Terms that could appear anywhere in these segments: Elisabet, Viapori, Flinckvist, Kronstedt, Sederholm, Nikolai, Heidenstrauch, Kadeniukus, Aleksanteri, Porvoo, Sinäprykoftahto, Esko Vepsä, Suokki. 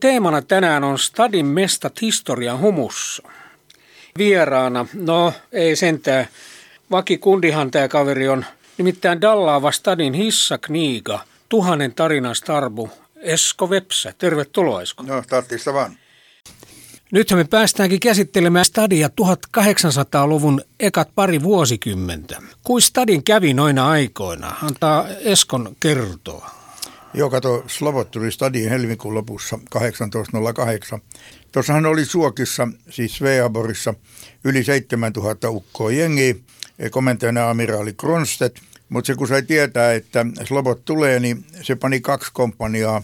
Teemana tänään on stadin mestat historian humussa. Vieraana, no ei sentään, vakikundihan tämä kaveri on, nimittäin dallaava stadin hissakniiga, 1000 tarinan starbu, Esko Vepsä. Tervetuloa, Esko. No, tarttista vaan. Nythän me päästäänkin käsittelemään stadia 1800-luvun ekat pari vuosikymmentä. Kuin stadin kävi noina aikoina? Antaa Eskon kertoa. Joo, kato, slovot tuli stadiin helmikuun lopussa 1808. Tuossahan oli Suokissa, siis Sveaborissa, yli 7000 ukkoa jengiä, komentajana amiraali Kronstedt. Mutta se kun sai tietää, että slobot tulee, niin se pani 2 komppaniaa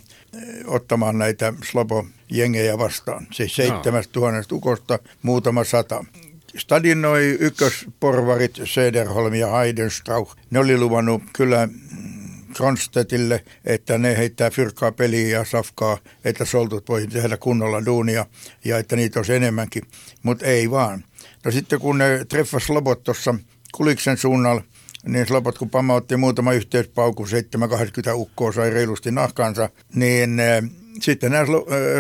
ottamaan näitä slobojengejä vastaan. Siis 7000 ukosta muutama 100. Stadin noi ykkösporvarit Sederholm ja Heidenstrauch, ne oli luvannut kyllä Kronstedtille, että ne heittää fyrkkaa peliä ja safkaa, että soltut voi tehdä kunnolla duunia ja että niitä olisi enemmänkin, mutta ei vaan. No sitten kun ne treffas slobot tuossa Kuliksen suunnalla, niin slobot kun pamautti muutama yhteispaukun, 7-80 ukkoa sai reilusti nahkansa, niin sitten nämä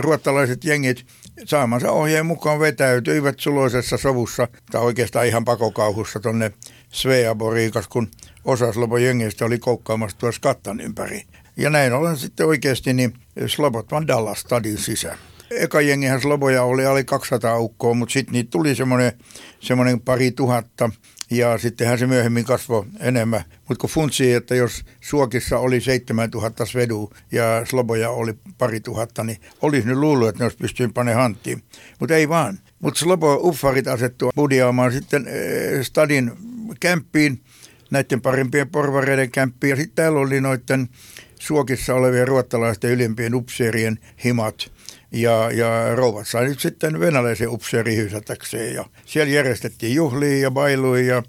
ruottalaiset jengit saamansa ohjeen mukaan vetäytyivät suloisessa sovussa, tai oikeastaan ihan pakokauhussa tuonne Sveaboriikas, kun osa slobojengistä oli koukkaamassa tuossa kattan ympäri. Ja näin ollen sitten oikeasti niin slobot vaan dallas stadin sisään. Eka jengihän sloboja oli alle 200 ukkoa, mutta sitten niitä tuli semmoinen pari tuhatta. Ja sittenhän se myöhemmin kasvoi enemmän. Mutta kun funtsii, että jos Suokissa oli 7000 svedua ja sloboja oli pari tuhatta, niin olisi nyt luullut, että ne olisi pystynyt panemaan hanttiin. Mutta ei vaan. Mutta slobo-uffarit asettua budjaamaan sitten stadin kämppiin, näiden parimpien porvareiden kämppiin. Ja sitten täällä oli noiden Suokissa olevien ruottalaisten ylimpien upseerien himat. Ja rouvat sai nyt sitten venäläisen upseeri hysätäkseen ja siellä järjestettiin juhlia ja bailuja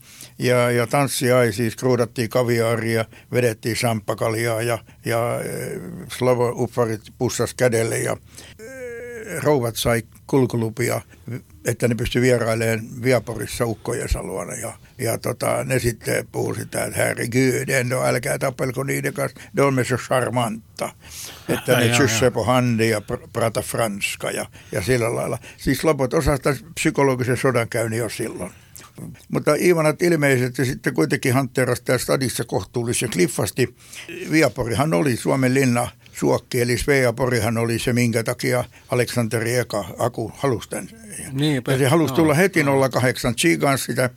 ja tanssiaisia, kruudattiin kaviaaria, vedettiin samppakaljaa ja slovo-upfarit pussas kädelle ja rouvat sai kulkulupia, että ne pystyi vierailemaan Viaporissa ukkojensa luona ja ne sitten puhui sitä, että herregud, no älkää tapelko niiden kanssa, de on så charmanta, että ne kysse på handen ja prata franska ja sillä lailla. Siis slobot osasta psykologisen sodankäynnin jo silloin. Mutta Iivanat ilmeisesti sitten kuitenkin hantteerasi täällä stadissa kohtuullisen kliffasti. Viaporihan oli Suomen linna Suokki, eli Sveaporihan oli se, minkä takia Aleksanteri Eka Aku halusi tämän. Niinpä, ja se halusi tulla heti 08 tsiikaan sitä,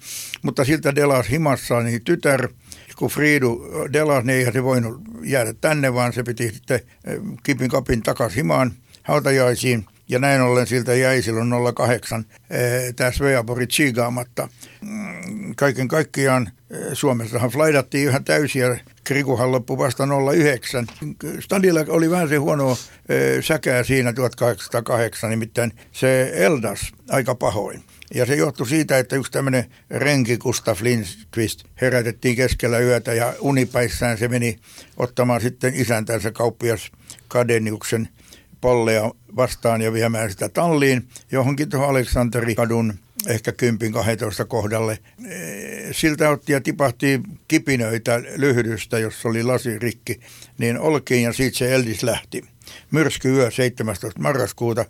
mutta siltä delas himassaan niin tytär, kun Friidu delas, niin eihän se voinut jäädä tänne, vaan se piti sitten kipin kapin takaisin himaan hautajaisiin. Ja näin ollen siltä jäi silloin 08 tämä Sveapori tsiigaamatta. Kaiken kaikkiaan Suomessahan flaidattiin ihan täysiä. Krikuhan loppui vasta 09. Stadilla oli vähän se huono säkää siinä 1808, nimittäin se eldas aika pahoin. Ja se johtui siitä, että yksi tämmöinen renkikusta Flinckvist herätettiin keskellä yötä ja unipäissään se meni ottamaan sitten isäntänsä kauppias Kadeniuksen pollea vastaan ja viemään sitä talliin johonkin tuohon Aleksanterikadun ehkä 10-12 kohdalle. Siltä otti ja tipahti kipinöitä lyhdystä, jossa oli lasi rikki, niin olkiin ja siitä se eldis lähti. Myrskyyö 17. marraskuuta,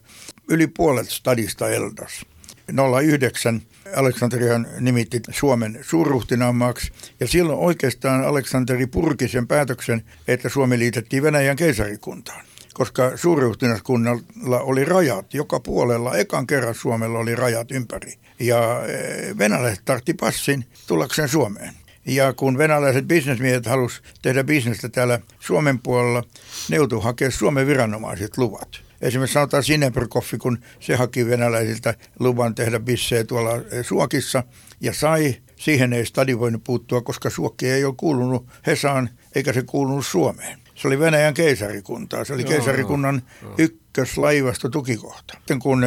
yli puolet stadista eldas. 09 Aleksanteri nimitti Suomen suurruhtinaammaksi ja silloin oikeastaan Aleksanteri purki sen päätöksen, että Suomi liitettiin Venäjän keisarikuntaan. Koska suurruhtinaskunnalla oli rajat joka puolella. Ekan kerran Suomella oli rajat ympäri. Ja venäläiset tartti passin tullakseen Suomeen. Ja kun venäläiset bisnesmiehet halusi tehdä bisnestä täällä Suomen puolella, ne joutuivat hakemaan Suomen viranomaiset luvat. Esimerkiksi sanotaan Sinäprykoffin, kun se haki venäläisiltä luvan tehdä bissejä tuolla Suokissa ja sai. Siihen ei stadi voinut puuttua, koska Suokki ei ole kuulunut Hesaan eikä se kuulunut Suomeen. Se oli Venäjän keisarikuntaa. Se oli keisarikunnan ykköslaivasto tukikohta. Sitten kun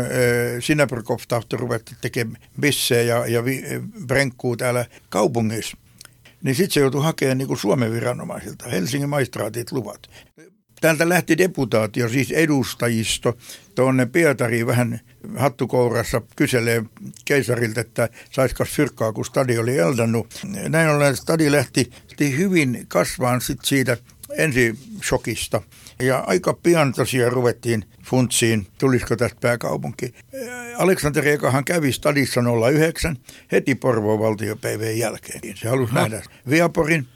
Sinäprykoftahto ruvettiin tekemään bissejä ja brenkkuu täällä kaupungissa, niin sitten se joutui hakemaan niin kuin Suomen viranomaisilta, Helsingin maistraatit luvat. Täältä lähti deputaatio, siis edustajisto, tuonne Pietariin vähän hattukourassa kyselee keisarilta, että saiskas fyrkkaa, kun stadi oli eldannut. Näin ollen stadi lähti hyvin kasvaan sit siitä ensi shokista. Ja aika pian tosiaan ruvettiin funtsiin, tulisiko tästä pääkaupunki. Aleksanteri Ekahan kävi stadissa 09 heti Porvoon valtiopäivien jälkeen. Se halusi nähdä Viaporin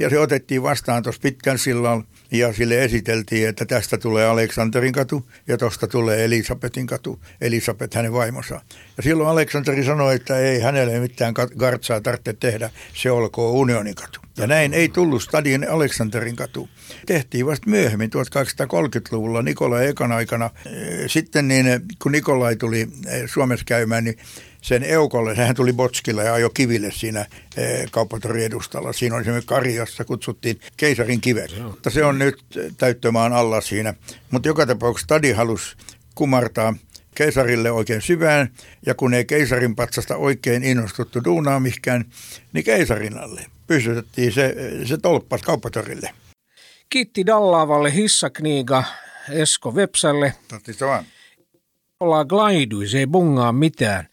ja se otettiin vastaan tuossa pitkän sillalla ja sille esiteltiin, että tästä tulee Aleksanterin katu ja tuosta tulee Elisabetin katu. Elisabet hänen vaimonsa. Ja silloin Aleksanteri sanoi, että ei hänelle mitään gartsaa tarvitse tehdä, se olkoon Unionin katu. Ja näin ei tullut stadin Aleksanterin katu. Tehtiin vasta myöhemmin 1830-luvulla Nikolai ekan aikana. Sitten niin, kun Nikolai tuli Suomessa käymään, niin sen eukolle, hän tuli Botskilla ja ajoi kiville siinä Kauppatorin edustalla. Siinä oli semmoinen kari, jossa kutsuttiin keisarin kiveksi. Mutta se on nyt täyttömaan alla siinä. Mutta joka tapauksessa stadi halusi kumartaa keisarille oikein syvään, ja kun ei keisarin patsasta oikein innostuttu duunaa mihinkään, niin keisarin alle pystytettiin se tolppas Kauppatorille. Kiitti Dallaavalle hissakniiga Esko Vepsälle. Totti se vaan. Ollaan glaiduis, ei bungaa mitään.